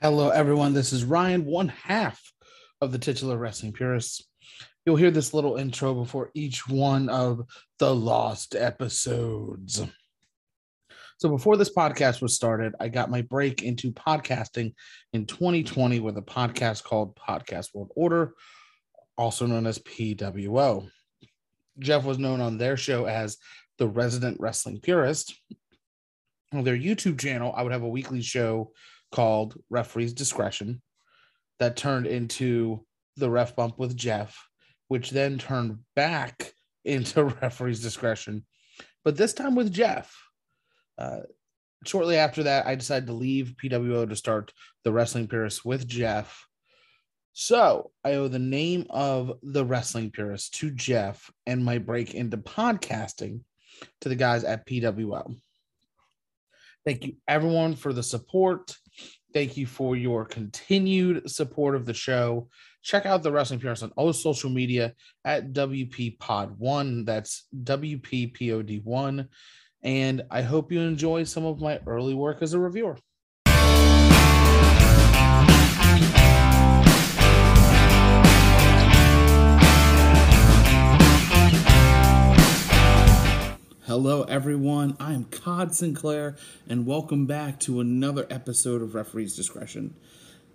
Hello, everyone. This is Ryan, one half of the Titular Wrestling Purists. You'll hear this little intro before each one of the lost episodes. So before this podcast was started, I got my break into podcasting in 2020 with a podcast called Podcast World Order, also known as PWO. Jeff was known on their show as the Resident Wrestling Purist. On their YouTube channel, I would have a weekly show called Referee's Discretion that turned into The Ref Bump with Jeff, which then turned back into Referee's Discretion, but this time with Jeff. Shortly after that, I decided to leave PWO to start The Wrestling Purist with Jeff. So I owe the name of The Wrestling Purist to Jeff and my break into podcasting to the guys at PWO. Thank you, everyone, for the support. Thank you for your continued support of the show. Check out The Wrestling Purist on all social media at WPPod1. That's WPPOD1. And I hope you enjoy some of my early work as a reviewer. Hello, everyone. I'm Cod Sinclair, and welcome back to another episode of Referee's Discretion.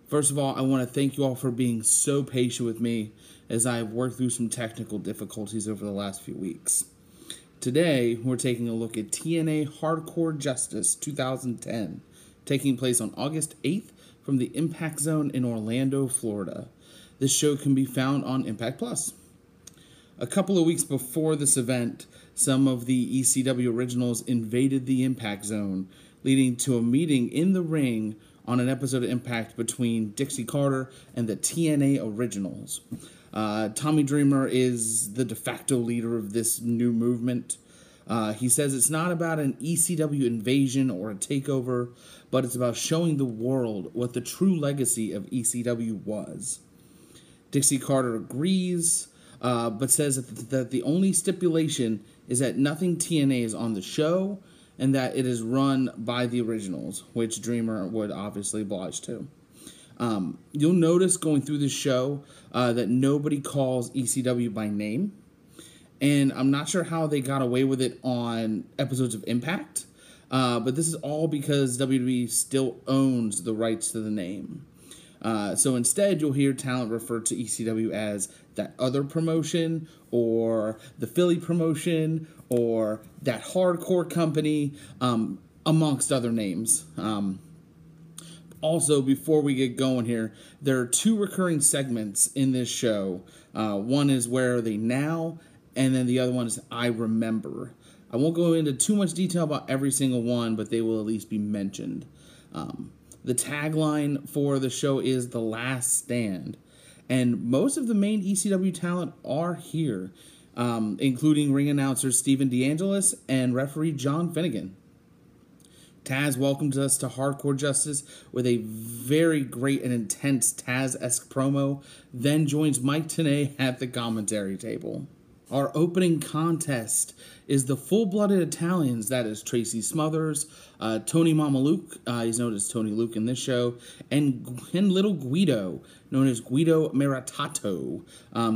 First of all, I want to thank you all for being so patient with me as I've worked through some technical difficulties over the last few weeks. Today, we're taking a look at TNA Hardcore Justice 2010, taking place on August 8th from the Impact Zone in Orlando, Florida. This show can be found on Impact Plus. A couple of weeks before this event, some of the ECW originals invaded the Impact Zone, leading to a meeting in the ring on an episode of Impact between Dixie Carter and the TNA originals. Tommy Dreamer is the de facto leader of this new movement. He says it's not about an ECW invasion or a takeover, but it's about showing the world what the true legacy of ECW was. Dixie Carter agrees, but says that the only stipulation is that nothing TNA is on the show and that it is run by the originals, which Dreamer would obviously oblige to. You'll notice going through this show that nobody calls ECW by name. And I'm not sure how they got away with it on episodes of Impact, but this is all because WWE still owns the rights to the name. So instead, you'll hear talent refer to ECW as that other promotion, or the Philly promotion, or that hardcore company, amongst other names. Also, before we get going here, there are two recurring segments in this show. One is Where Are They Now? And then the other one is I Remember. I won't go into too much detail about every single one, but they will at least be mentioned. The tagline for the show is The Last Stand. And most of the main ECW talent are here, including ring announcer Steven DeAngelis and referee John Finnegan. Taz welcomes us to Hardcore Justice with a very great and intense Taz-esque promo, then joins Mike Tenay at the commentary table. Our opening contest is the full-blooded Italians, that is Tracy Smothers, Tony Mamaluke, he's known as Tony Luke in this show, and Little Guido, known as Guido Maritato.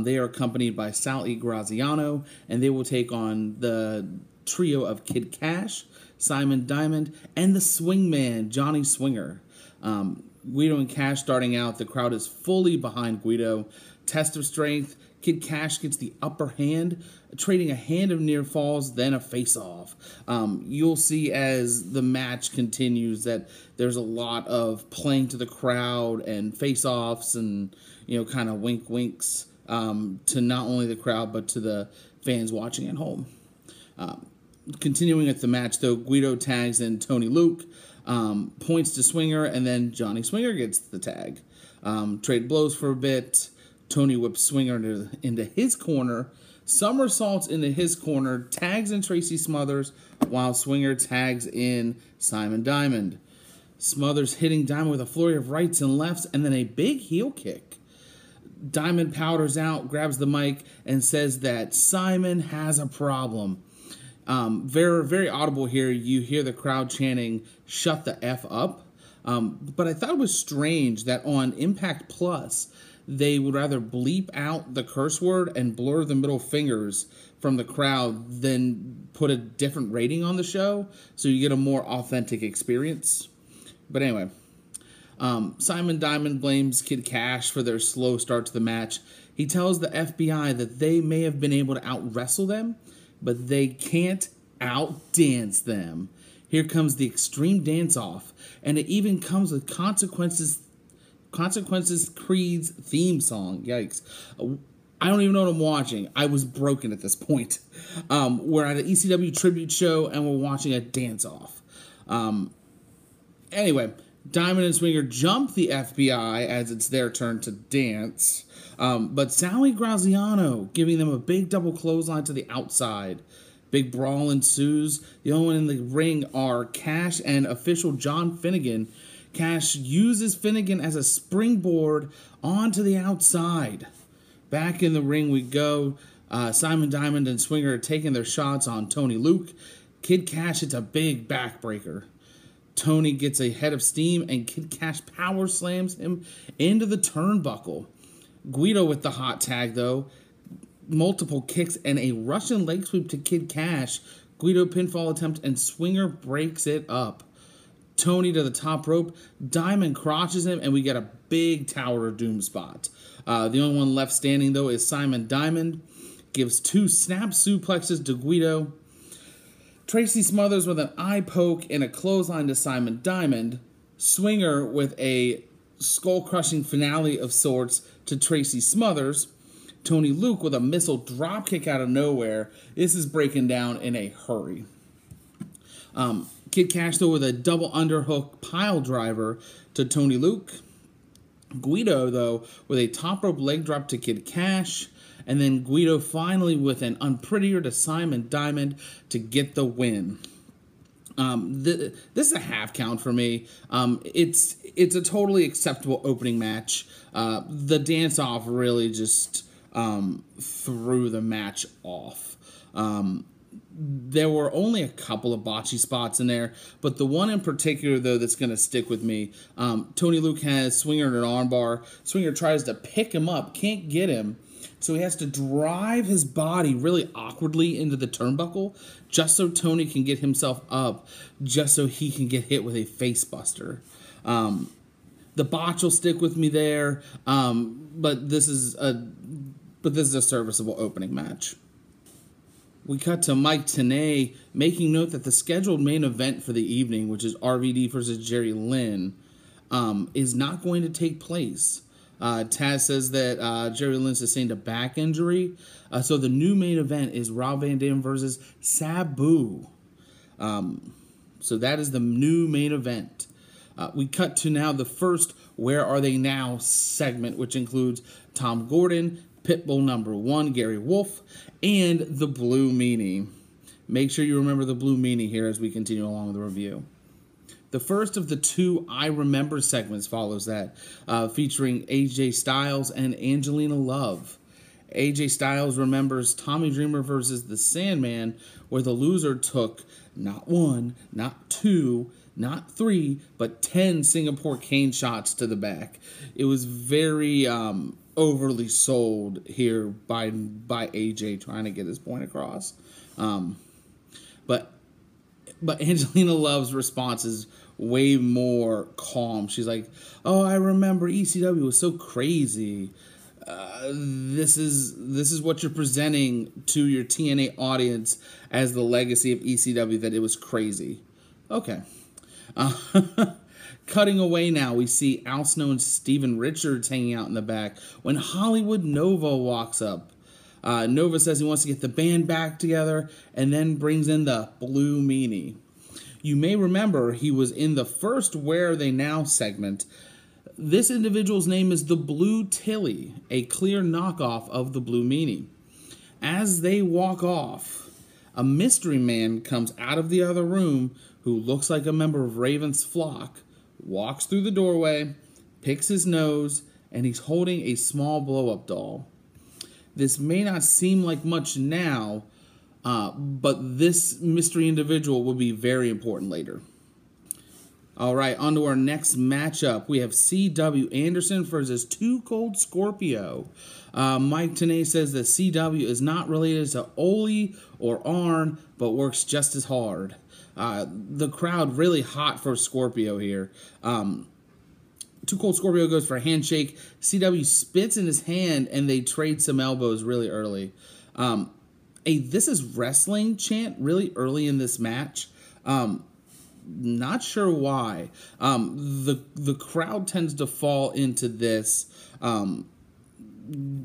They are accompanied by Sal E. Graziano, and they will take on the trio of Kid Cash, Simon Diamond, and the swingman, Johnny Swinger. Guido and Cash starting out, the crowd is fully behind Guido. Test of strength, Kid Cash gets the upper hand, trading a hand of near falls, then a face-off. You'll see as the match continues that there's a lot of playing to the crowd and face-offs and, kind of wink-winks to not only the crowd but to the fans watching at home. Continuing with the match, though, Guido tags in Tony Luke, points to Swinger, and then Johnny Swinger gets the tag. Trade blows for a bit. Tony whips Swinger into his corner, somersaults into his corner, tags in Tracy Smothers, while Swinger tags in Simon Diamond. Smothers hitting Diamond with a flurry of rights and lefts, and then a big heel kick. Diamond powders out, grabs the mic, and says that Simon has a problem. Very, very audible here. You hear the crowd chanting, "Shut the F up." But I thought it was strange that on Impact Plus, they would rather bleep out the curse word and blur the middle fingers from the crowd than put a different rating on the show so you get a more authentic experience. But anyway, Simon Diamond blames Kid Cash for their slow start to the match. He tells the FBI that they may have been able to out-wrestle them, but they can't out-dance them. Here comes the extreme dance-off, and it even comes with Consequences Creed's theme song. Yikes. I don't even know what I'm watching. I was broken at this point. We're at an ECW tribute show, and we're watching a dance-off. Anyway, Diamond and Swinger jump the FBI as it's their turn to dance. But Sally Graziano giving them a big double clothesline to the outside. Big brawl ensues. The only one in the ring are Cash and official John Finnegan. Cash uses Finnegan as a springboard onto the outside. Back in the ring we go. Simon Diamond and Swinger are taking their shots on Tony Luke. Kid Cash hits a big backbreaker. Tony gets a head of steam and Kid Cash power slams him into the turnbuckle. Guido with the hot tag though. Multiple kicks and a Russian leg sweep to Kid Cash. Guido pinfall attempt and Swinger breaks it up. Tony to the top rope. Diamond crotches him and we get a big Tower of Doom spot. The only one left standing though is Simon Diamond. Gives two snap suplexes to Guido. Tracy Smothers with an eye poke and a clothesline to Simon Diamond. Swinger with a skull-crushing finale of sorts to Tracy Smothers. Tony Luke with a missile dropkick out of nowhere. This is breaking down in a hurry. Kid Cash, though, with a double underhook pile driver to Tony Luke. Guido, though, with a top rope leg drop to Kid Cash. And then Guido finally with an unprettier to Simon Diamond to get the win. This is a half count for me. It's a totally acceptable opening match. The dance-off really just threw the match off. There were only a couple of botchy spots in there, but the one in particular, though, that's going to stick with me. Tony Luke has Swinger in an armbar. Swinger tries to pick him up, can't get him, so he has to drive his body really awkwardly into the turnbuckle just so Tony can get himself up, just so he can get hit with a face buster. The botch will stick with me there, but this is a serviceable opening match. We cut to Mike Tenay making note that the scheduled main event for the evening, which is RVD versus Jerry Lynn, is not going to take place. Taz says that Jerry Lynn sustained a back injury, so the new main event is Rob Van Dam versus Sabu. So that is the new main event. We cut to now the first Where Are They Now segment, which includes Tom Gordon, Pitbull #1, Gary Wolf, and the Blue Meanie. Make sure you remember the Blue Meanie here as we continue along with the review. The first of the two I Remember segments follows that, featuring AJ Styles and Angelina Love. AJ Styles remembers Tommy Dreamer versus The Sandman, where the loser took not one, not two, not three, but 10 Singapore cane shots to the back. It was very overly sold here by AJ trying to get his point across. But Angelina Love's response is way more calm. She's like, "Oh, I remember ECW was so crazy. This is what you're presenting to your TNA audience as the legacy of ECW, that it was crazy." Okay. Cutting away now, we see Al Snow and Steven Richards hanging out in the back when Hollywood Nova walks up. Nova says he wants to get the band back together and then brings in the Blue Meanie. You may remember he was in the first Where Are They Now segment. This individual's name is the Blue Tilly, a clear knockoff of the Blue Meanie. As they walk off, a mystery man comes out of the other room who looks like a member of Raven's flock, walks through the doorway, picks his nose, and he's holding a small blow-up doll. This may not seem like much now, but this mystery individual will be very important later. All right, on to our next matchup. We have C.W. Anderson versus Too Cold Scorpio. Mike Tenay says that C.W. is not related to Ole or Arn, but works just as hard. The crowd really hot for Scorpio here. Too Cold Scorpio goes for a handshake. C.W. spits in his hand, and they trade some elbows really early. A "this is wrestling" chant really early in this match. Not sure why. The crowd tends to fall into this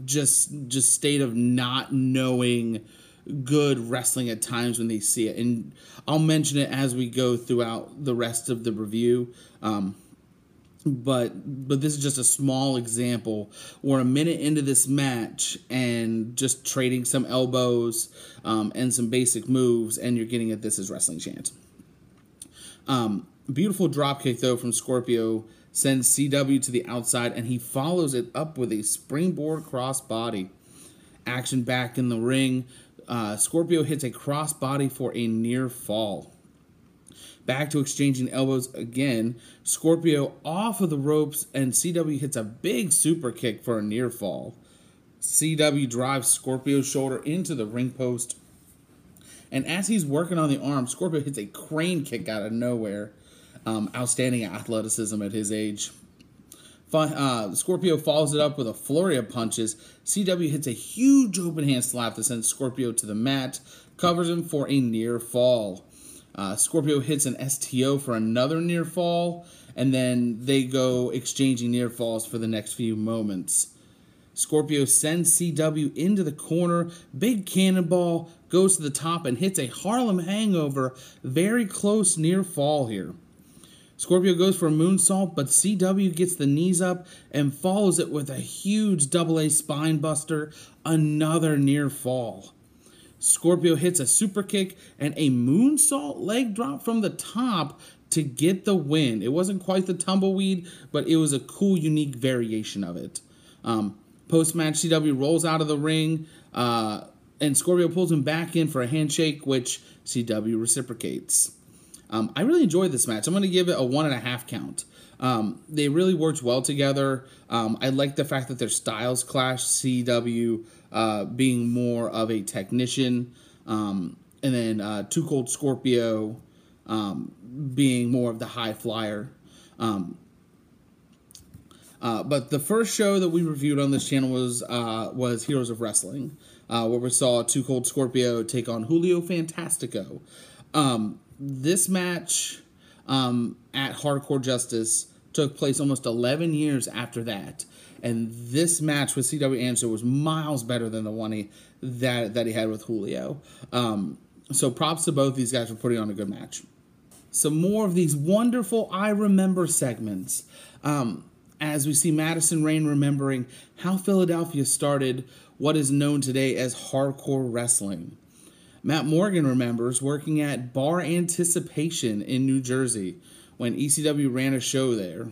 just state of not knowing good wrestling at times when they see it. And I'll mention it as we go throughout the rest of the review. But this is just a small example. We're a minute into this match and just trading some elbows and some basic moves, and you're getting a "this is wrestling" chant. Beautiful dropkick, though, from Scorpio sends CW to the outside, and he follows it up with a springboard crossbody. Action back in the ring. Scorpio hits a crossbody for a near fall. Back to exchanging elbows again. Scorpio off of the ropes, and CW hits a big super kick for a near fall. CW drives Scorpio's shoulder into the ring post. And as he's working on the arm, Scorpio hits a crane kick out of nowhere. Outstanding athleticism at his age. Scorpio follows it up with a flurry of punches. CW hits a huge open hand slap that sends Scorpio to the mat. Covers him for a near fall. Scorpio hits an STO for another near fall. And then they go exchanging near falls for the next few moments. Scorpio sends CW into the corner. Big cannonball goes to the top and hits a Harlem Hangover. Very close near fall here. Scorpio goes for a moonsault, but CW gets the knees up and follows it with a huge double-A spine buster. Another near fall. Scorpio hits a super kick and a moonsault leg drop from the top to get the win. It wasn't quite the tumbleweed, but it was a cool, unique variation of it. Post-match, CW rolls out of the ring, and Scorpio pulls him back in for a handshake, which CW reciprocates. I really enjoyed this match. I'm going to give it a 1.5 count. They really worked well together. I like the fact that their styles clash, CW being more of a technician, and then Too Cold Scorpio being more of the high flyer. But the first show that we reviewed on this channel was Heroes of Wrestling, where we saw Too Cold Scorpio take on Julio Fantastico. This match at Hardcore Justice took place almost 11 years after that. And this match with C.W. Anderson was miles better than the one that he had with Julio. So props to both these guys for putting on a good match. Some more of these wonderful I Remember segments. As we see Madison Rayne remembering how Philadelphia started what is known today as hardcore wrestling. Matt Morgan remembers working at Bar Anticipation in New Jersey when ECW ran a show there.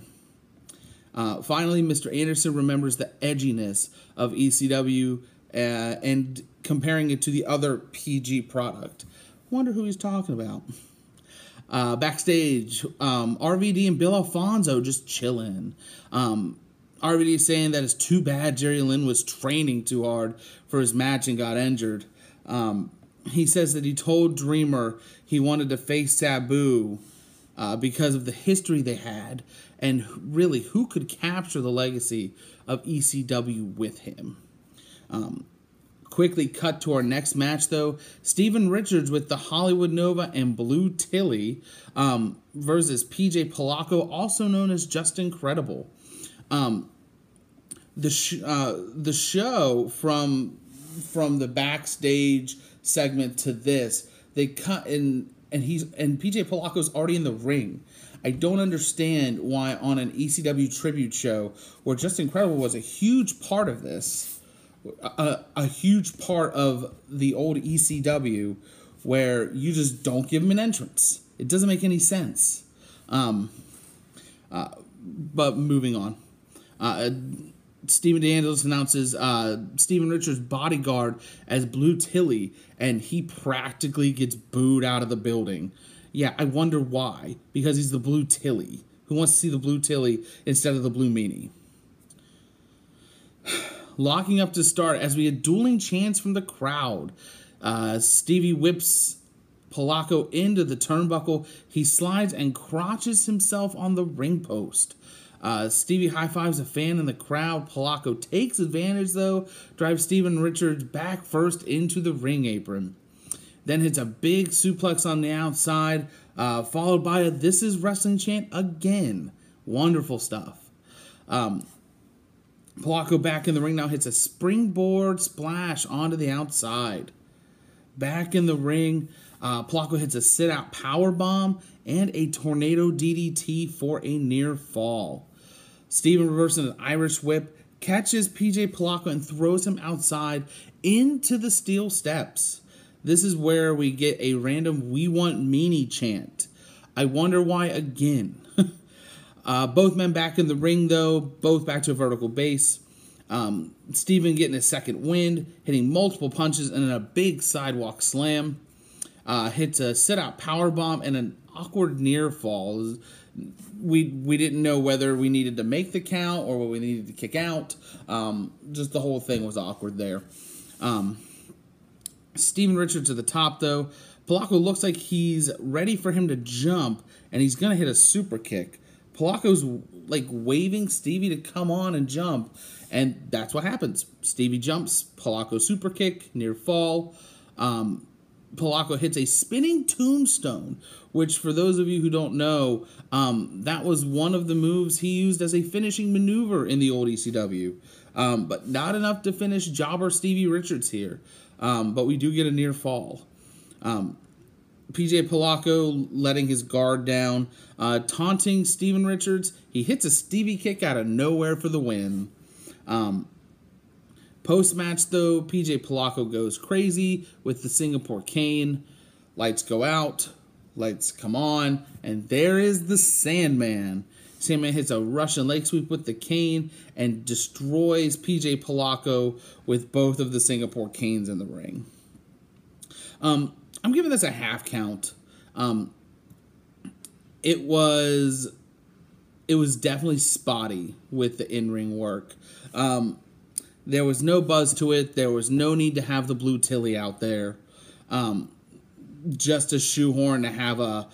Finally, Mr. Anderson remembers the edginess of ECW and comparing it to the other PG product. Wonder who he's talking about. Backstage, RVD and Bill Alfonso just chilling. RVD saying that it's too bad Jerry Lynn was training too hard for his match and got injured. He says that he told Dreamer he wanted to face Sabu because of the history they had, and really who could capture the legacy of ECW with him. Quickly cut to our next match, though. Steven Richards with the Hollywood Nova and Blue Tilly versus PJ Polaco, also known as Just Incredible. The show from the backstage segment to this, they cut in, and PJ Polaco's already in the ring. I don't understand why on an ECW tribute show where Just Incredible was a huge part of this. A huge part of the old ECW, where you just don't give him an entrance. It doesn't make any sense. But moving on. Steven DeAngelis announces Steven Richards' bodyguard as Blue Tilly, and he practically gets booed out of the building. Yeah, I wonder why. Because he's the Blue Tilly. Who wants to see the Blue Tilly instead of the Blue Meanie? Locking up to start as we had dueling chants from the crowd. Stevie whips Polaco into the turnbuckle. He slides and crotches himself on the ring post. Stevie high-fives a fan in the crowd. Polaco takes advantage, though. Drives Steven Richards back first into the ring apron. Then hits a big suplex on the outside, followed by a This Is Wrestling chant again. Wonderful stuff. Polaco back in the ring now hits a springboard splash onto the outside. Back in the ring, Polaco hits a sit-out powerbomb and a tornado DDT for a near fall. Steven reverses an Irish whip, catches PJ Polaco and throws him outside into the steel steps. This is where we get a random We Want Meanie chant. I wonder why again. Both men back in the ring though, both back to a vertical base. Steven getting a second wind, hitting multiple punches and a big sidewalk slam. Hits a sit-out powerbomb and an awkward near fall. We didn't know whether we needed to make the count or what we needed to kick out. Just the whole thing was awkward there. Steven Richards to the top, though. Polaco looks like he's ready for him to jump, and he's going to hit a super kick. Polaco's, like, waving Stevie to come on and jump, and that's what happens. Stevie jumps, Polaco super kick, near fall. Polaco hits a spinning tombstone, which, for those of you who don't know, that was one of the moves he used as a finishing maneuver in the old ECW. But not enough to finish jobber Stevie Richards here. But we do get a near fall. PJ Polaco letting his guard down, taunting Steven Richards. He hits a Stevie kick out of nowhere for the win. Post-match, though, PJ Polaco goes crazy with the Singapore cane. Lights go out. Lights come on. And there is the Sandman. Sandman hits a Russian leg sweep with the cane and destroys PJ Polaco with both of the Singapore canes in the ring. I'm giving this a half count. It was definitely spotty with the in-ring work. There was no buzz to it. There was no need to have the Blue Tilly out there. Just a shoehorn to have a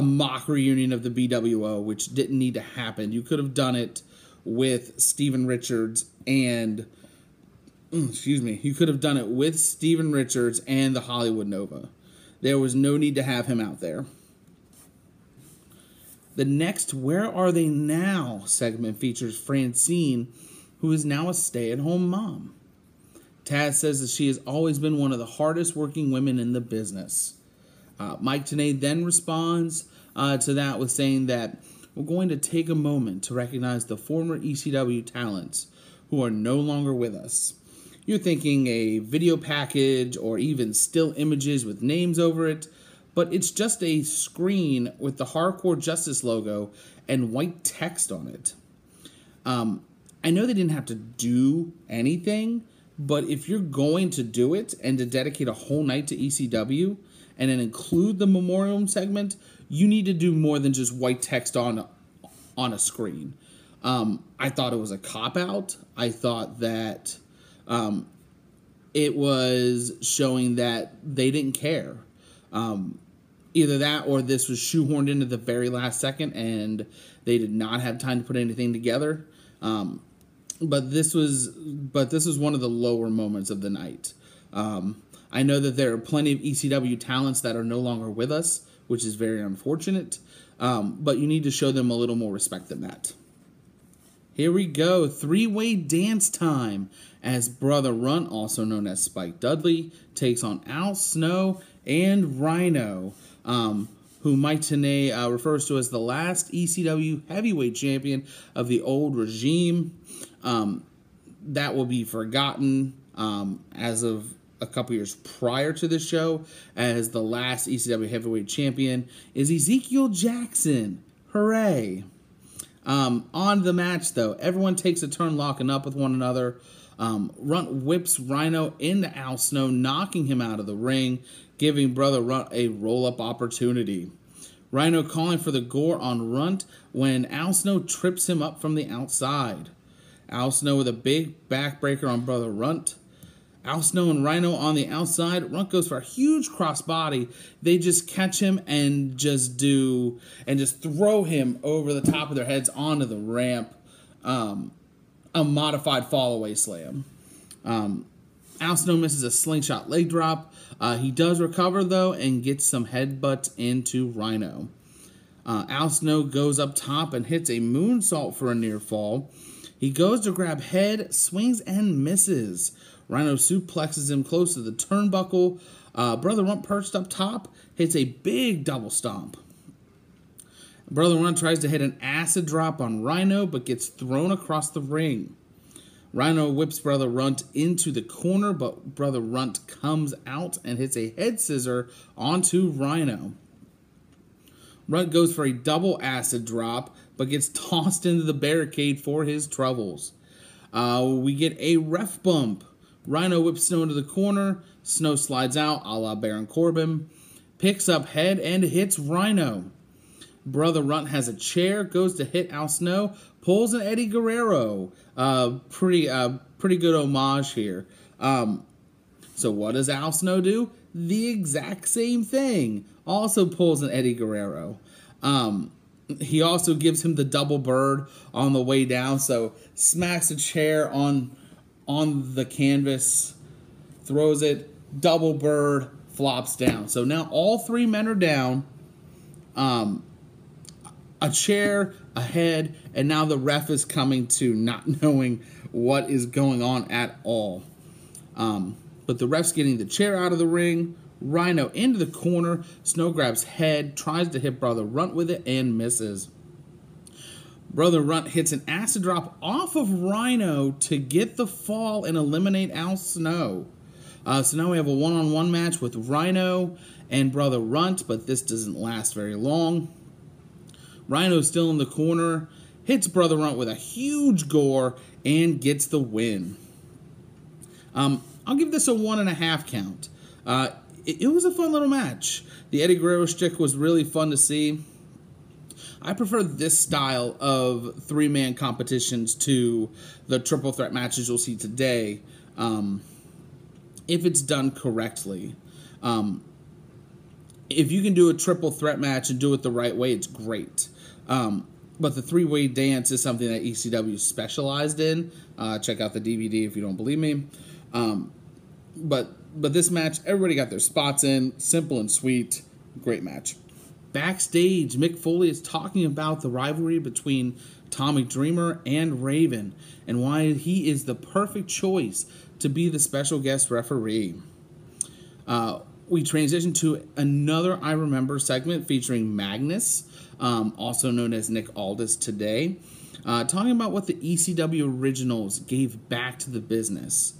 mock reunion of the BWO, which didn't need to happen. You could have done it with Steven Richards and... Excuse me. You could have done it with Steven Richards and the Hollywood Nova. There was no need to have him out there. The next Where Are They Now segment features Francine, who is now a stay-at-home mom. Taz says that she has always been one of the hardest working women in the business. Mike Tenay then responds to that with saying that we're going to take a moment to recognize the former ECW talents who are no longer with us. You're thinking a video package or even still images with names over it, but it's just a screen with the Hardcore Justice logo and white text on it. I know they didn't have to do anything, but if you're going to do it and to dedicate a whole night to ECW... and then include the memorial segment, you need to do more than just white text on a screen. I thought it was a cop-out. I thought that it was showing that they didn't care. Either that or this was shoehorned into the very last second and they did not have time to put anything together. But this was one of the lower moments of the night. I know that there are plenty of ECW talents that are no longer with us, which is very unfortunate, but you need to show them a little more respect than that. Here we go, three-way dance time, as Brother Runt, also known as Spike Dudley, takes on Al Snow and Rhino, who Mike Tenay refers to as the last ECW heavyweight champion of the old regime. That will be forgotten as of a couple years prior to this show, as the last ECW heavyweight champion is Ezekiel Jackson. Hooray. On the match, though, everyone takes a turn locking up with one another. Runt whips Rhino into Al Snow, knocking him out of the ring, giving Brother Runt a roll-up opportunity. Rhino calling for the gore on Runt when Al Snow trips him up from the outside. Al Snow with a big backbreaker on Brother Runt. Al Snow and Rhino on the outside. Runt goes for a huge crossbody. They just catch him and just throw him over the top of their heads onto the ramp. A modified fall away slam. Al Snow misses a slingshot leg drop. He does recover, though, and gets some headbutts into Rhino. Al Snow goes up top and hits a moonsault for a near fall. He goes to grab head, swings, and misses. Rhino suplexes him close to the turnbuckle. Brother Runt perched up top, hits a big double stomp. Brother Runt tries to hit an acid drop on Rhino, but gets thrown across the ring. Rhino whips Brother Runt into the corner, but Brother Runt comes out and hits a head scissor onto Rhino. Runt goes for a double acid drop, but gets tossed into the barricade for his troubles. We get a ref bump. Rhino whips Snow into the corner. Snow slides out, a la Baron Corbin. Picks up head and hits Rhino. Brother Runt has a chair, goes to hit Al Snow, pulls an Eddie Guerrero. Pretty good homage here. So what does Al Snow do? The exact same thing. Also pulls an Eddie Guerrero. He also gives him the double bird on the way down, so smacks a chair on the canvas, throws it, double bird, flops down. So now all three men are down. A chair, a head, and now the ref is coming to, not knowing what is going on at all. But the ref's getting the chair out of the ring. Rhino into the corner. Snow grabs head, tries to hit Brother Runt with it, and misses. Brother Runt hits an acid drop off of Rhino to get the fall and eliminate Al Snow. So now we have a one-on-one match with Rhino and Brother Runt, but this doesn't last very long. Rhino's still in the corner, hits Brother Runt with a huge gore, and gets the win. I'll give this a 1.5 count. It was a fun little match. The Eddie Guerrero shtick was really fun to see. I prefer this style of three-man competitions to the triple threat matches you'll see today, if it's done correctly. If you can do a triple threat match and do it the right way, it's great. But the three-way dance is something that ECW specialized in. Check out the DVD if you don't believe me. But this match, everybody got their spots in. Simple and sweet. Great match. Backstage, Mick Foley is talking about the rivalry between Tommy Dreamer and Raven and why he is the perfect choice to be the special guest referee. We transition to another I Remember segment featuring Magnus, also known as Nick Aldis today, talking about what the ECW originals gave back to the business.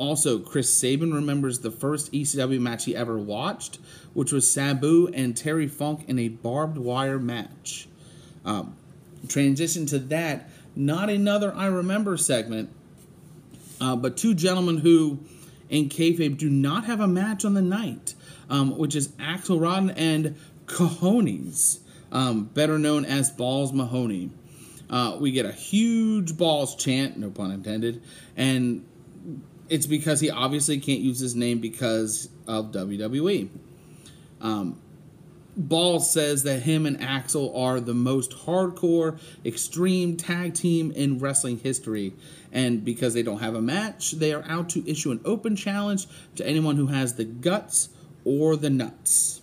Also, Chris Sabin remembers the first ECW match he ever watched, which was Sabu and Terry Funk in a barbed wire match. Transition to that, not another I Remember segment, but two gentlemen who, in kayfabe, do not have a match on the night, which is Axel Rotten and Cojones, better known as Balls Mahoney. We get a huge Balls chant, no pun intended, and it's because he obviously can't use his name because of WWE. Balls says that him and Axel are the most hardcore, extreme tag team in wrestling history. And because they don't have a match, they are out to issue an open challenge to anyone who has the guts or the nuts.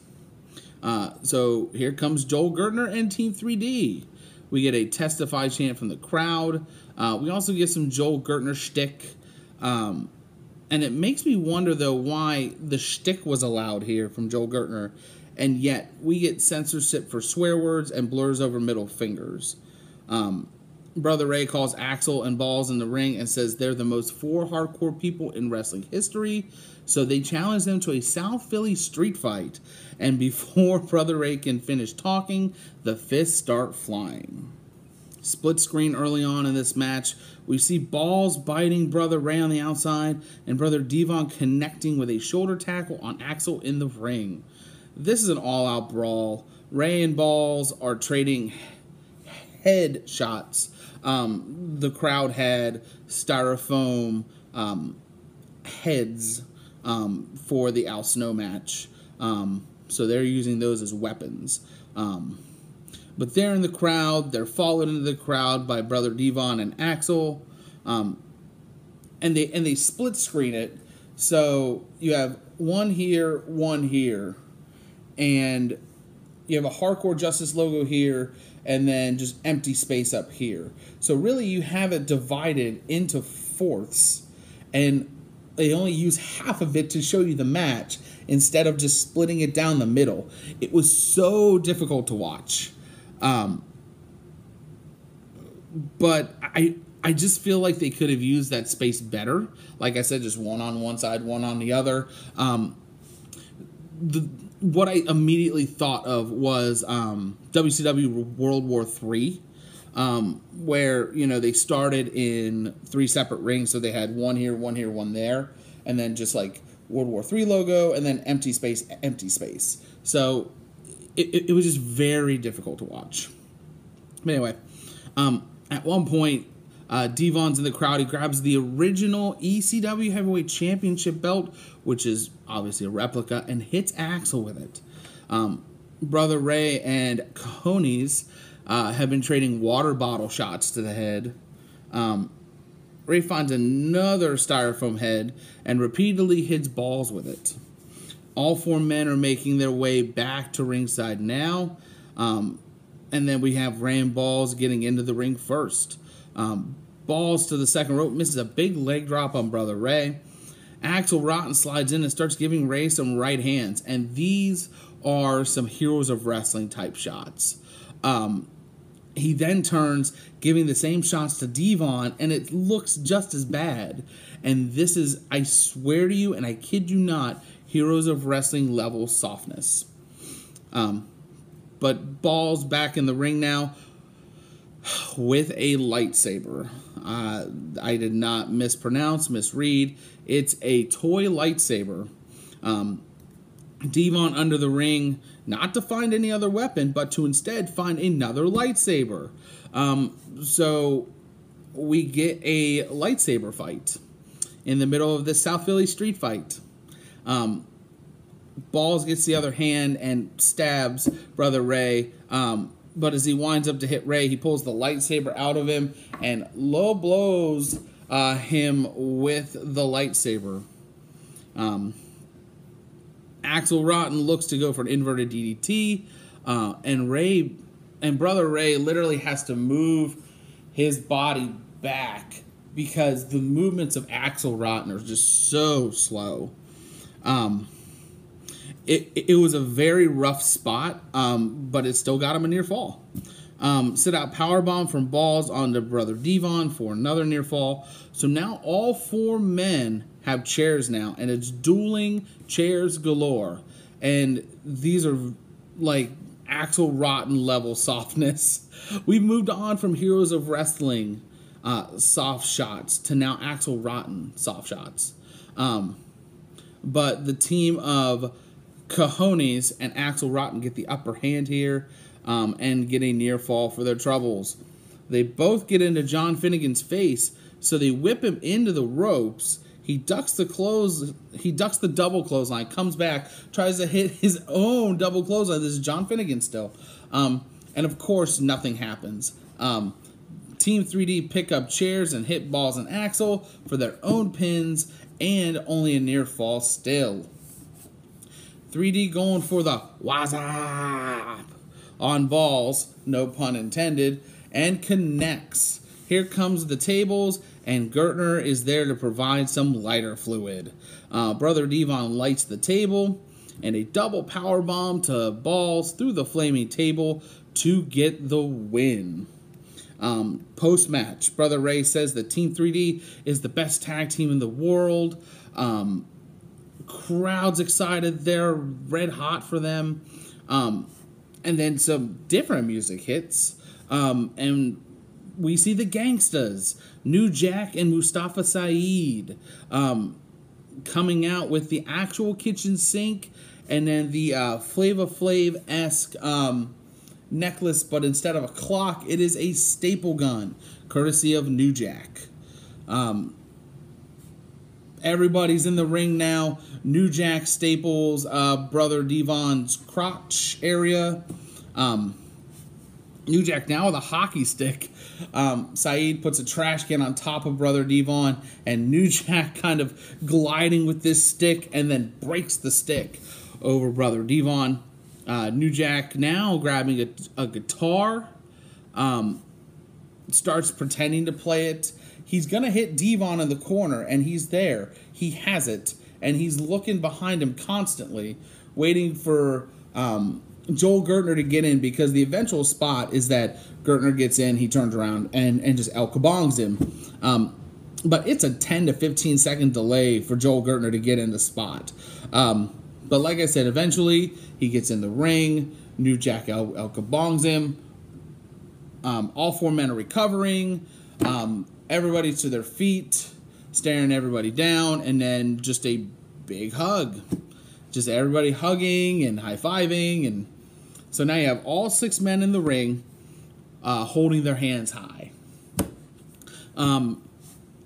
So here comes Joel Gertner and Team 3D. We get a testify chant from the crowd. We also get some Joel Gertner shtick. And it makes me wonder, though, why the shtick was allowed here from Joel Gertner, and yet we get censorship for swear words and blurs over middle fingers. Brother Ray calls Axel and Balls in the ring and says they're the most four hardcore people in wrestling history, so they challenge them to a South Philly street fight. And before Brother Ray can finish talking, the fists start flying. Split screen early on in this match. We see Balls biting Brother Ray on the outside and Brother Devon connecting with a shoulder tackle on Axel in the ring. This is an all-out brawl. Ray and Balls are trading head shots. The crowd had styrofoam heads for the Al Snow match. So they're using those as weapons. But they're in the crowd. They're followed into the crowd by Brother Devon and Axel. And they split screen it. So you have one here. And you have a Hardcore Justice logo here. And then just empty space up here. So really you have it divided into fourths. And they only use half of it to show you the match, instead of just splitting it down the middle. It was so difficult to watch. But I just feel like they could have used that space better. Like I said, just one on one side, one on the other. What I immediately thought of was WCW World War III, where, you know, they started in three separate rings. So they had one here, one here, one there. And then just like World War III logo, and then empty space, empty space. So it was just very difficult to watch. But anyway, at one point, Devon's in the crowd. He grabs the original ECW Heavyweight Championship belt, which is obviously a replica, and hits Axel with it. Brother Ray and Cojones have been trading water bottle shots to the head. Ray finds another styrofoam head and repeatedly hits Balls with it. All four men are making their way back to ringside now. And then we have Ray and Balls getting into the ring first. Balls to the second rope, misses a big leg drop on Brother Ray. Axel Rotten slides in and starts giving Ray some right hands. And these are some Heroes of Wrestling type shots. He then turns, giving the same shots to Devon, and it looks just as bad. And this is, I swear to you, and I kid you not, Heroes of Wrestling level softness. But Balls back in the ring now with a lightsaber. I did not misread. It's a toy lightsaber. Devon under the ring, not to find any other weapon, but to instead find another lightsaber. So we get a lightsaber fight in the middle of this South Philly street fight. Balls gets the other hand and stabs Brother Ray. But as he winds up to hit Ray, he pulls the lightsaber out of him and low blows him with the lightsaber. Axel Rotten looks to go for an inverted DDT. And Ray and Brother Ray literally has to move his body back because the movements of Axel Rotten are just so slow. It was a very rough spot, but it still got him a near fall. Sit out powerbomb from Balls onto Brother Devon for another near fall. So now all four men have chairs now, and it's dueling chairs galore. And these are like Axel Rotten level softness. We've moved on from Heroes of Wrestling soft shots to now Axel Rotten soft shots. But the team of Cojones and Axel Rotten get the upper hand here and get a near fall for their troubles. They both get into John Finnegan's face, so they whip him into the ropes. He ducks the double clothesline, comes back, tries to hit his own double clothesline. This is John Finnegan still. And of course, nothing happens. Team 3D pick up chairs and hit Balls and Axel for their own pins, and only a near fall still. 3D going for the wazap on Balls, no pun intended, and connects. Here comes the tables, and Gertner is there to provide some lighter fluid. Brother Devon lights the table, and a double powerbomb to Balls through the flaming table to get the win. Post-match, Brother Ray says that Team 3D is the best tag team in the world. Crowd's excited. They're red hot for them. And then some different music hits. And we see the Gangstas, New Jack and Mustafa Saeed, coming out with the actual kitchen sink and then the Flava Flav-esque necklace, but instead of a clock, it is a staple gun, courtesy of New Jack. Everybody's in the ring now. New Jack staples Brother Devon's crotch area. New Jack now with a hockey stick. Saeed puts a trash can on top of Brother Devon, and New Jack kind of gliding with this stick and then breaks the stick over Brother Devon. New Jack now grabbing a guitar, starts pretending to play it. He's going to hit Devon in the corner, and he's there. He has it, and he's looking behind him constantly, waiting for Joel Gertner to get in, because the eventual spot is that Gertner gets in, he turns around, and just El Kabongs him. But it's a 10 to 15 second delay for Joel Gertner to get in the spot. But like I said, eventually he gets in the ring. New Jack El Kabongs him. All four men are recovering. Everybody to their feet, staring everybody down, and then just a big hug. Just everybody hugging and high-fiving. And so now you have all six men in the ring holding their hands high.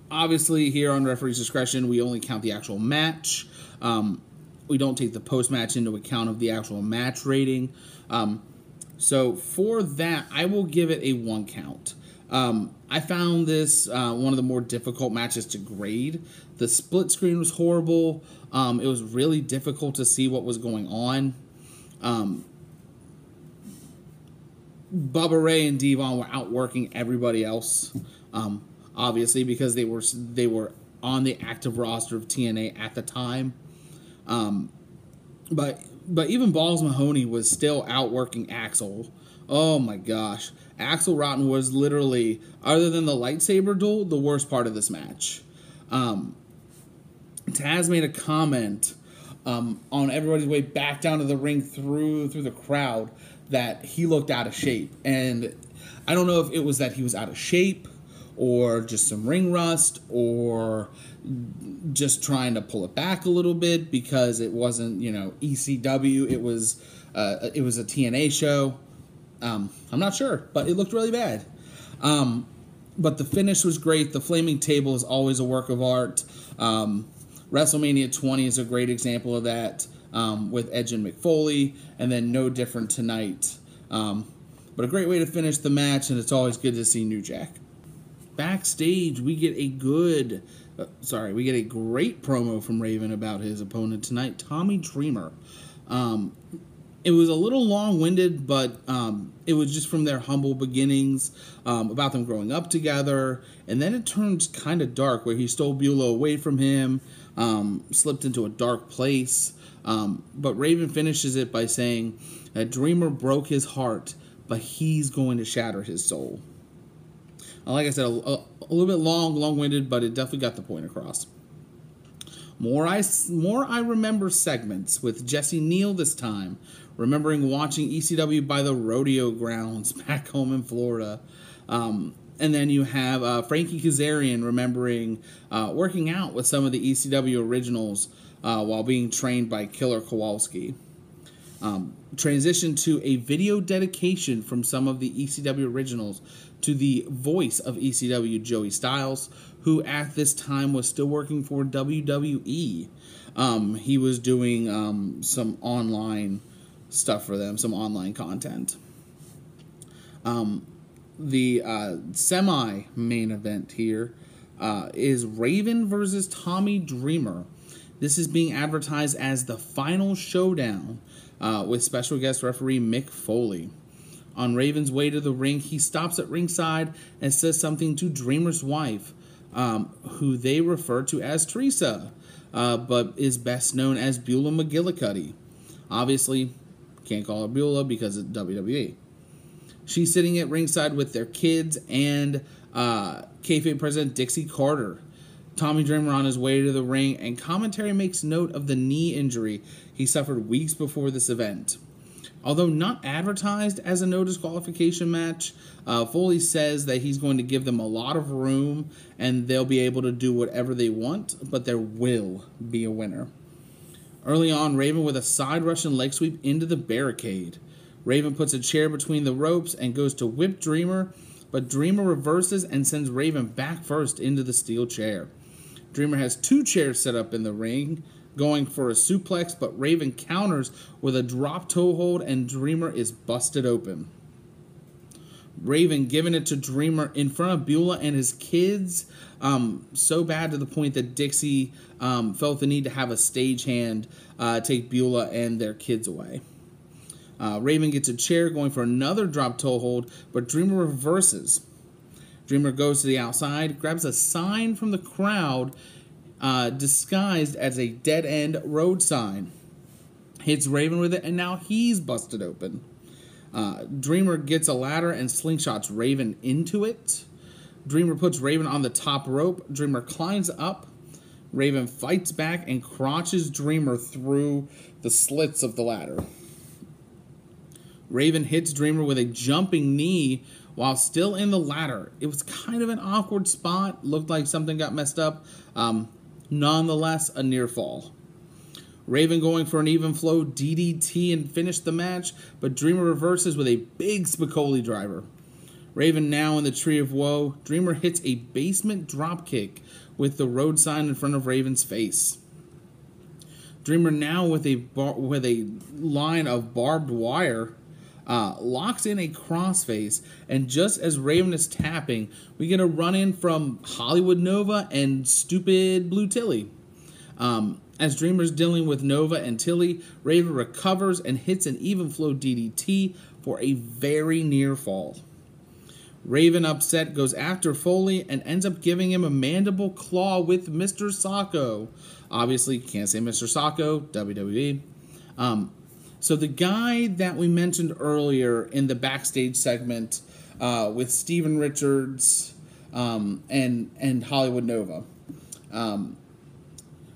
Obviously, here on Referee's Discretion, we only count the actual match. We don't take the post-match into account of the actual match rating. So for that, I will give it a 1 count. I found this one of the more difficult matches to grade. The split screen was horrible. It was really difficult to see what was going on. Bubba Ray and Devon were outworking everybody else, obviously, because they were on the active roster of TNA at the time. But even Balls Mahoney was still outworking Axel. Oh my gosh. Axel Rotten was literally, other than the lightsaber duel, the worst part of this match. Taz made a comment on everybody's way back down to the ring through the crowd that he looked out of shape. And I don't know if it was that he was out of shape or just some ring rust or just trying to pull it back a little bit because it wasn't, you know, ECW. It was a TNA show. I'm not sure, but it looked really bad. But the finish was great. The flaming table is always a work of art. WrestleMania 20 is a great example of that with Edge and Mick Foley, and then no different tonight. But a great way to finish the match, and it's always good to see New Jack. Backstage, we get a great promo from Raven about his opponent tonight, Tommy Dreamer. It was a little long-winded, but it was just from their humble beginnings, about them growing up together. And then it turns kind of dark, where he stole Beulah away from him, slipped into a dark place. But Raven finishes it by saying that Dreamer broke his heart, but he's going to shatter his soul. Like I said, a little bit long-winded, but it definitely got the point across. More I remember segments with Jesse Neal this time, remembering watching ECW by the rodeo grounds back home in Florida. And then you have Frankie Kazarian remembering working out with some of the ECW originals while being trained by Killer Kowalski. Transition to a video dedication from some of the ECW originals to the voice of ECW, Joey Styles, who at this time was still working for WWE. He was doing some online stuff for them, some online content. The semi-main event here is Raven versus Tommy Dreamer. This is being advertised as the final showdown with special guest referee Mick Foley. On Raven's way to the ring, he stops at ringside and says something to Dreamer's wife, who they refer to as Teresa, but is best known as Beulah McGillicuddy. Obviously, can't call her Beulah because it's WWE. She's sitting at ringside with their kids and kayfabe president Dixie Carter. Tommy Dreamer on his way to the ring, and commentary makes note of the knee injury he suffered weeks before this event. Although not advertised as a no disqualification match, Foley says that he's going to give them a lot of room and they'll be able to do whatever they want, but there will be a winner. Early on, Raven with a side Russian leg sweep into the barricade. Raven puts a chair between the ropes and goes to whip Dreamer, but Dreamer reverses and sends Raven back first into the steel chair. Dreamer has two chairs set up in the ring, going for a suplex, but Raven counters with a drop toe hold and Dreamer is busted open. Raven giving it to Dreamer in front of Beulah and his kids, so bad to the point that Dixie felt the need to have a stagehand take Beulah and their kids away. Raven gets a chair going for another drop toe hold, but Dreamer reverses. Dreamer goes to the outside, grabs a sign from the crowd disguised as a dead-end road sign, hits Raven with it, and now he's busted open. Dreamer gets a ladder and slingshots Raven into it. Dreamer puts Raven on the top rope. Dreamer climbs up. Raven fights back and crotches Dreamer through the slits of the ladder. Raven hits Dreamer with a jumping knee while still in the ladder. It was kind of an awkward spot. Looked like something got messed up. Nonetheless, a near fall. Raven going for an even flow DDT and finished the match, but Dreamer reverses with a big Spicoli driver. Raven now in the Tree of Woe. Dreamer hits a basement dropkick with the road sign in front of Raven's face. Dreamer now with a line of barbed wire locks in a crossface, and just as Raven is tapping, we get a run-in from Hollywood Nova and stupid Blue Tilly. As Dreamer's dealing with Nova and Tilly, Raven recovers and hits an even flow DDT for a very near fall. Raven, upset, goes after Foley and ends up giving him a mandible claw with Mr. Sacco. Obviously, can't say Mr. Sacco, WWE. So the guy that we mentioned earlier in the backstage segment with Steven Richards and Hollywood Nova.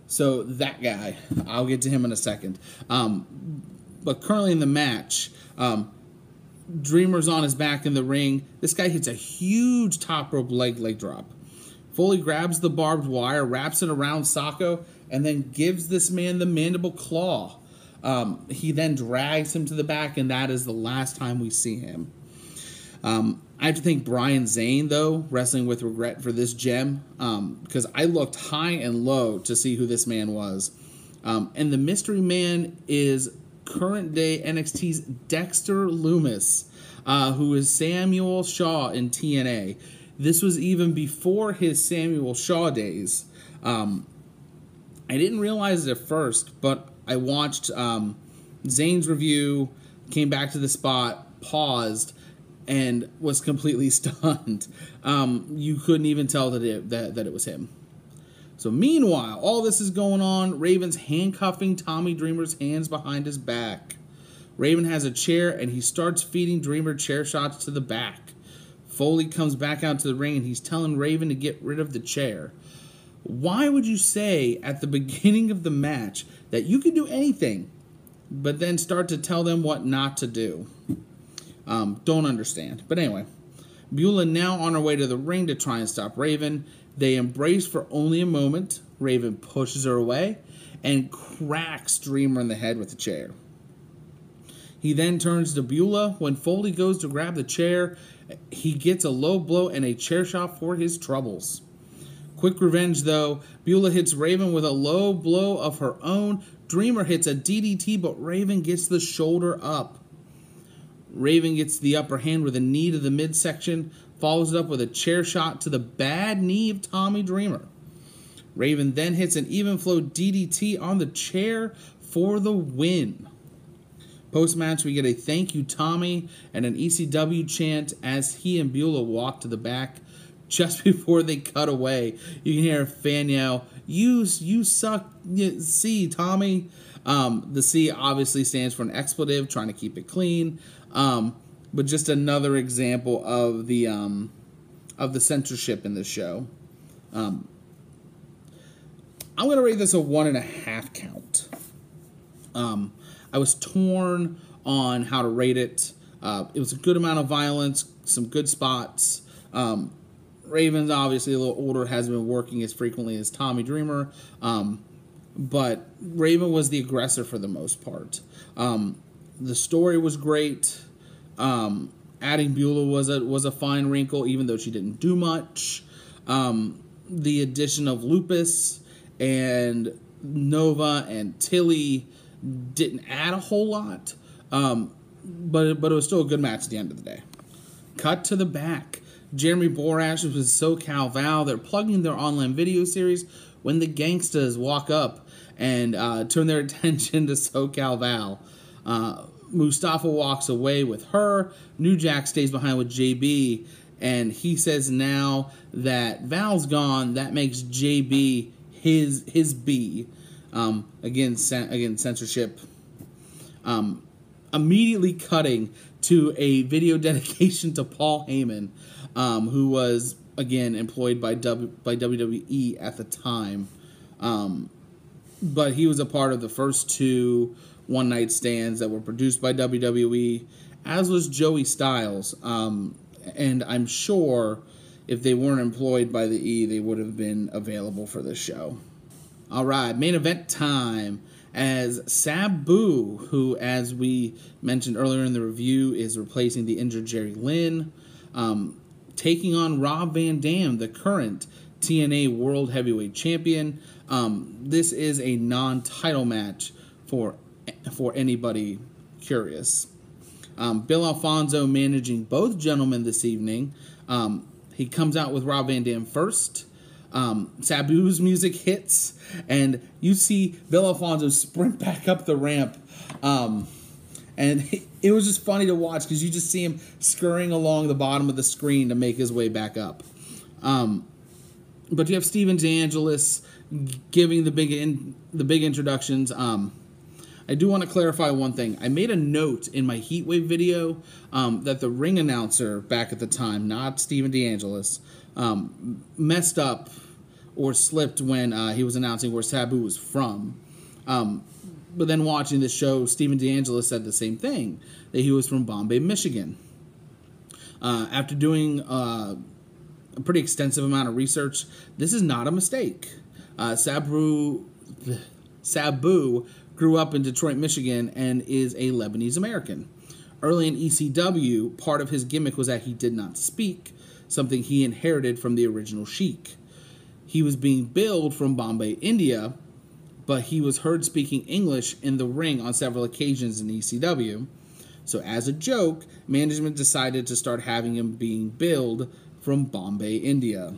So that guy, I'll get to him in a second. But currently in the match, Dreamer's on his back in the ring. This guy hits a huge top rope leg drop. Foley grabs the barbed wire, wraps it around Sacco, and then gives this man the mandible claw. He then drags him to the back, and that is the last time we see him. I have to thank Brian Zane, though, Wrestling With Regret, for this gem, because I looked high and low to see who this man was. And the mystery man is current day NXT's Dexter Lumis, who is Samuel Shaw in TNA. This was even before his Samuel Shaw days. I didn't realize it at first, but I watched Zane's review, came back to the spot, paused, and was completely stunned. You couldn't even tell that it was him. So meanwhile, all this is going on. Raven's handcuffing Tommy Dreamer's hands behind his back. Raven has a chair, and he starts feeding Dreamer chair shots to the back. Foley comes back out to the ring, and he's telling Raven to get rid of the chair. Why would you say at the beginning of the match that you can do anything, but then start to tell them what not to do? Don't understand. But anyway, Beulah now on her way to the ring to try and stop Raven. They embrace for only a moment. Raven pushes her away and cracks Dreamer in the head with the chair. He then turns to Beulah. When Foley goes to grab the chair, he gets a low blow and a chair shot for his troubles. Quick revenge, though. Beulah hits Raven with a low blow of her own. Dreamer hits a DDT, but Raven gets the shoulder up. Raven gets the upper hand with a knee to the midsection, follows it up with a chair shot to the bad knee of Tommy Dreamer. Raven then hits an even flow DDT on the chair for the win. Post-match, we get a thank you, Tommy, and an ECW chant as he and Beulah walk to the back. Just before they cut away, you can hear a fan yell, you suck, see, Tommy. The C obviously stands for an expletive, trying to keep it clean. But just another example of the censorship in this show. I'm going to rate this a 1.5 count. I was torn on how to rate it. It was a good amount of violence, some good spots. Raven's obviously a little older, hasn't been working as frequently as Tommy Dreamer. But Raven was the aggressor for the most part. The story was great. Adding Beulah was a fine wrinkle, even though she didn't do much. The addition of Lupus and Nova and Tilly didn't add a whole lot, but it was still a good match at the end of the day. Cut to the back. Jeremy Borash was SoCal Val. They're plugging their online video series when the Gangstas walk up and turn their attention to SoCal Val. Mustafa walks away with her. New Jack stays behind with JB, and he says now that Val's gone, that makes JB his B. Again, censorship. Immediately cutting to a video dedication to Paul Heyman, who was again employed by WWE at the time, but he was a part of the first two one-night stands that were produced by WWE, as was Joey Styles. And I'm sure if they weren't employed by the E, they would have been available for this show. All right, main event time. As Sabu, who, as we mentioned earlier in the review, is replacing the injured Jerry Lynn, taking on Rob Van Dam, the current TNA World Heavyweight Champion. This is a non-title match for anybody curious. Bill Alfonso managing both gentlemen this evening. He comes out with Rob Van Dam first. Sabu's music hits, and you see Bill Alfonso sprint back up the ramp. And it was just funny to watch because you just see him scurrying along the bottom of the screen to make his way back up. But you have Steven DeAngelis giving the big introductions. I do want to clarify one thing. I made a note in my Heatwave video that the ring announcer back at the time, not Steven DeAngelis, messed up or slipped when he was announcing where Sabu was from. But then watching the show, Steven DeAngelis said the same thing, that he was from Bombay, Michigan. After doing a pretty extensive amount of research, this is not a mistake. Sabu grew up in Detroit, Michigan, and is a Lebanese American. Early in ECW, part of his gimmick was that he did not speak, something he inherited from the original Sheik. He was being billed from Bombay, India, but he was heard speaking English in the ring on several occasions in ECW. So as a joke, management decided to start having him being billed from Bombay, India.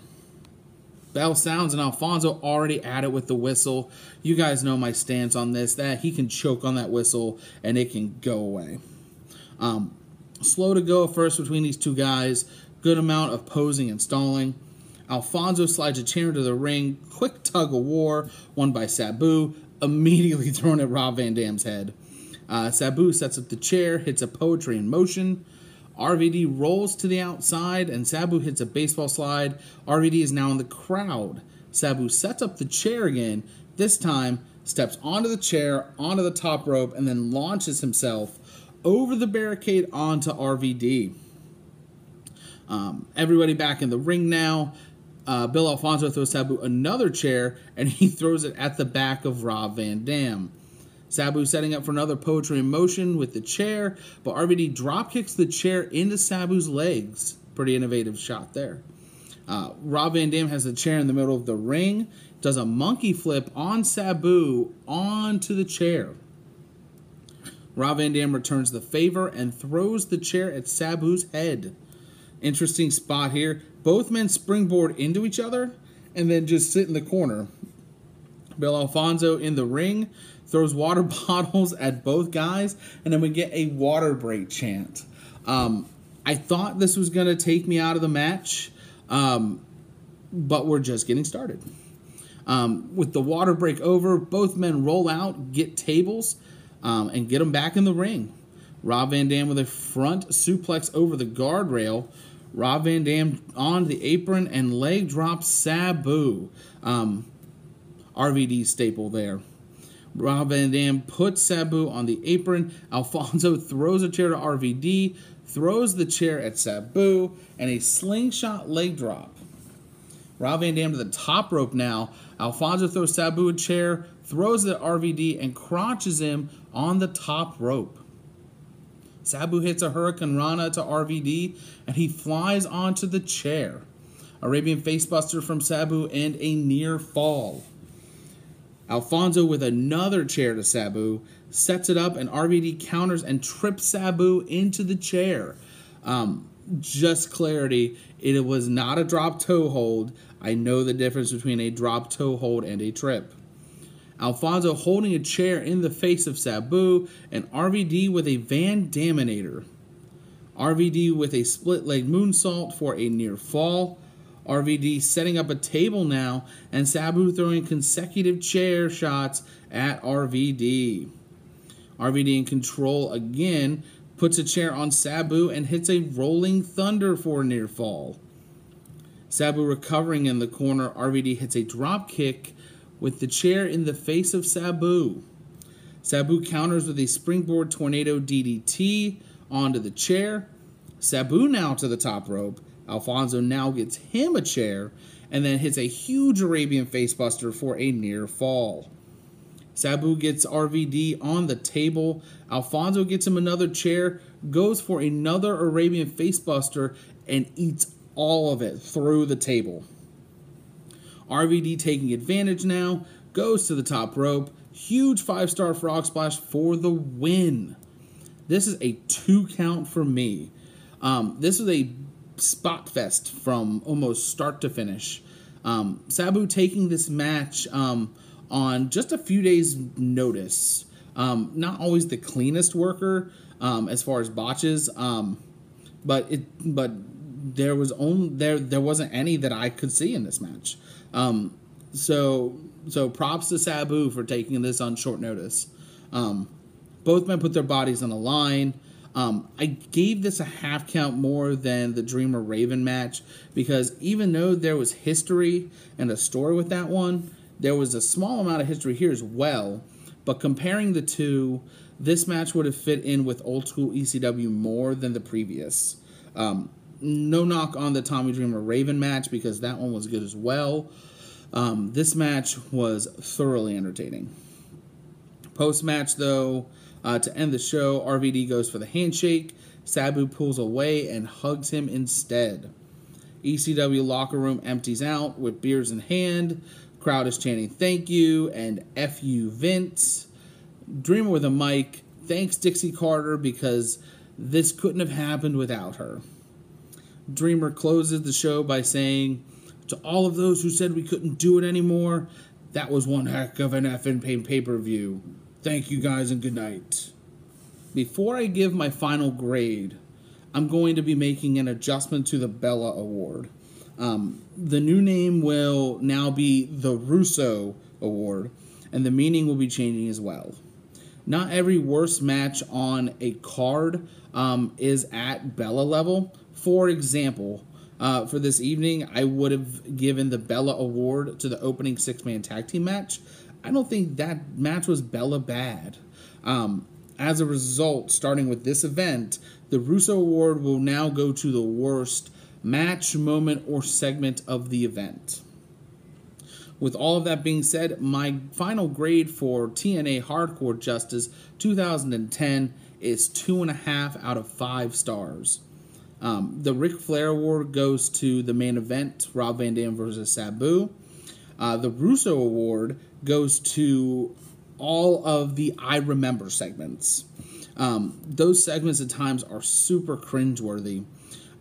Bell sounds and Alfonso already at it with the whistle. You guys know my stance on this, that he can choke on that whistle and it can go away. Slow to go first between these two guys. Good amount of posing and stalling. Alfonso slides a chair into the ring. Quick tug of war, won by Sabu, immediately thrown at Rob Van Dam's head. Sabu sets up the chair, hits a poetry in motion. RVD rolls to the outside, and Sabu hits a baseball slide. RVD is now in the crowd. Sabu sets up the chair again, this time steps onto the chair, onto the top rope, and then launches himself over the barricade onto RVD. Everybody back in the ring now. Bill Alfonso throws Sabu another chair, and he throws it at the back of Rob Van Dam. Sabu setting up for another poetry in motion with the chair, but RVD drop kicks the chair into Sabu's legs. Pretty innovative shot there. Rob Van Dam has the chair in the middle of the ring, does a monkey flip on Sabu onto the chair. Rob Van Dam returns the favor and throws the chair at Sabu's head. Interesting spot here. Both men springboard into each other and then just sit in the corner. Bill Alfonso in the ring throws water bottles at both guys, and then we get a water break chant. I thought this was going to take me out of the match, but we're just getting started. With the water break over, both men roll out, get tables, and get them back in the ring. Rob Van Dam with a front suplex over the guardrail. Rob Van Dam on the apron and leg drops Sabu. RVD staple there. Rob Van Dam puts Sabu on the apron. Alfonso throws a chair to RVD, throws the chair at Sabu, and a slingshot leg drop. Rob Van Dam to the top rope now. Alfonso throws Sabu a chair, throws it at RVD, and crotches him on the top rope. Sabu hits a Hurricane Rana to RVD, and he flies onto the chair. Arabian facebuster from Sabu and a near fall. Alfonso with another chair to Sabu, sets it up, and RVD counters and trips Sabu into the chair. Just clarity, it was not a drop toe hold. I know the difference between a drop toe hold and a trip. Alfonso holding a chair in the face of Sabu, and RVD with a Van Daminator. RVD with a split leg moonsault for a near fall. RVD setting up a table now, and Sabu throwing consecutive chair shots at RVD. RVD in control again, puts a chair on Sabu and hits a rolling thunder for a near fall. Sabu recovering in the corner, RVD hits a drop kick with the chair in the face of Sabu. Sabu counters with a springboard tornado DDT onto the chair. Sabu now to the top rope. Alfonso now gets him a chair and then hits a huge Arabian facebuster for a near fall. Sabu gets RVD on the table. Alfonso gets him another chair, goes for another Arabian facebuster, and eats all of it through the table. RVD taking advantage now, goes to the top rope. Huge five-star frog splash for the win. This is a 2 count for me. This is a spot fest from almost start to finish. Sabu taking this match on just a few days' notice. Not always the cleanest worker as far as botches, but there wasn't any that I could see in this match. So props to Sabu for taking this on short notice. Both men put their bodies on the line. I gave this a 1/2 count more than the Dreamer Raven match because even though there was history and a story with that one, there was a small amount of history here as well. But comparing the two, this match would have fit in with old school ECW more than the previous. No knock on the Tommy Dreamer Raven match because that one was good as well. This match was thoroughly entertaining. Post-match, though, to end the show, RVD goes for the handshake. Sabu pulls away and hugs him instead. ECW locker room empties out with beers in hand. Crowd is chanting thank you and F you Vince. Dreamer with a mic thanks Dixie Carter because this couldn't have happened without her. Dreamer closes the show by saying, "To all of those who said we couldn't do it anymore, that was one heck of an effing pay-per-view. Thank you guys and good night." Before I give my final grade, I'm going to be making an adjustment to the Bella Award. The new name will now be the Russo Award, and the meaning will be changing as well. Not every worst match on a card is at Bella level. For example, for this evening, I would have given the Bella Award to the opening six-man tag team match. I don't think that match was Bella bad. As a result, starting with this event, the Russo Award will now go to the worst match, moment, or segment of the event. With all of that being said, my final grade for TNA Hardcore Justice 2010 is 2.5 out of 5 stars. The Ric Flair Award goes to the main event, Rob Van Dam versus Sabu. The Russo Award goes to all of the I Remember segments. Those segments at times are super cringeworthy.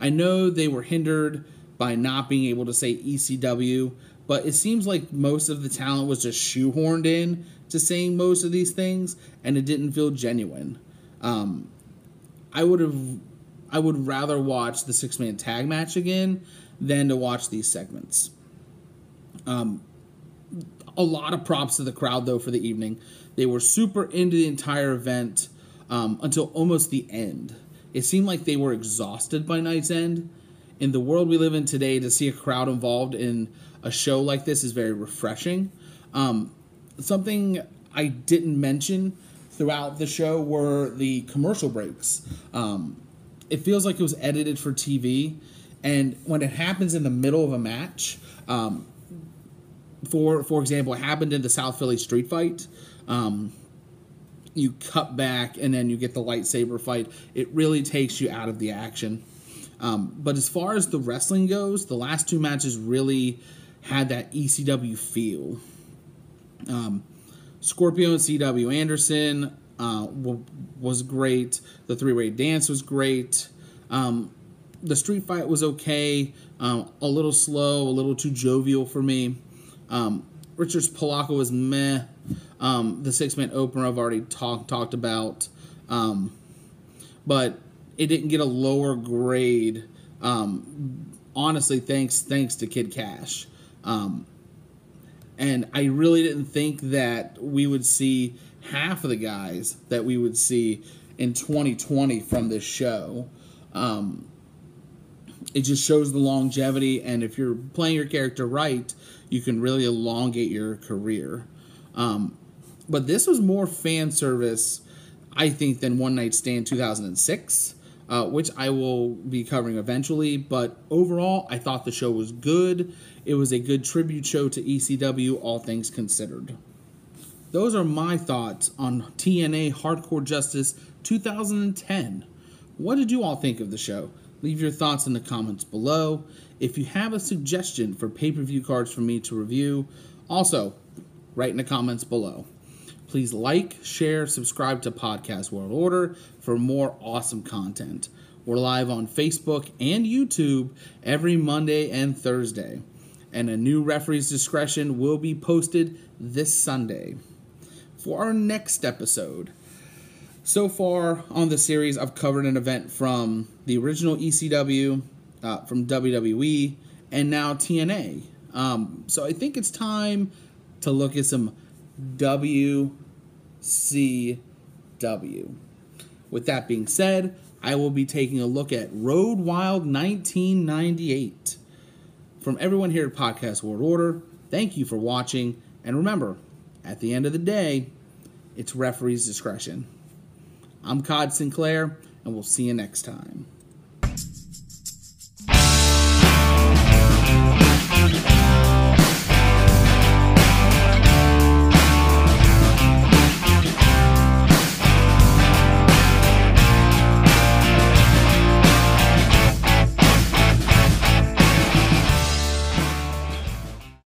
I know they were hindered by not being able to say ECW, but it seems like most of the talent was just shoehorned in to saying most of these things, and it didn't feel genuine. I would rather watch the six-man tag match again than to watch these segments. A lot of props to the crowd, though, for the evening. They were super into the entire event until almost the end. It seemed like they were exhausted by night's end. In the world we live in today, to see a crowd involved in a show like this is very refreshing. Something I didn't mention throughout the show were the commercial breaks. It feels like it was edited for TV, And when it happens in the middle of a match, for example, it happened in the South Philly street fight. You cut back and then you get the lightsaber fight. It really takes you out of the action. But as far as the wrestling goes, the last two matches really had that ECW feel. Scorpio and C.W. Anderson was great. The three-way dance was great. The street fight was okay. A little slow, a little too jovial for me. Richards Polaco was meh. The six-man opener I've already talked about. But it didn't get a lower grade, honestly, thanks to Kid Cash. And I really didn't think that we would see half of the guys that we would see in 2020 from this show. It just shows the longevity, and if you're playing your character right, you can really elongate your career. But this was more fan service, I think, than One Night Stand 2006, which I will be covering eventually. But overall, I thought the show was good. It was a good tribute show to ECW, all things considered. Those are my thoughts on TNA Hardcore Justice 2010. What did you all think of the show? Leave your thoughts in the comments below. If you have a suggestion for pay-per-view cards for me to review, also write in the comments below. Please like, share, subscribe to Podcast World Order for more awesome content. We're live on Facebook and YouTube every Monday and Thursday. And a new Referee's Discretion will be posted this Sunday. For our next episode, so far on the series, I've covered an event from the original ECW, from WWE, and now TNA. So I think it's time to look at some WCW. With that being said, I will be taking a look at Road Wild 1998. From everyone here at Podcast World Order, thank you for watching, and remember, at the end of the day, it's referee's discretion. I'm Cod Sinclair, and we'll see you next time.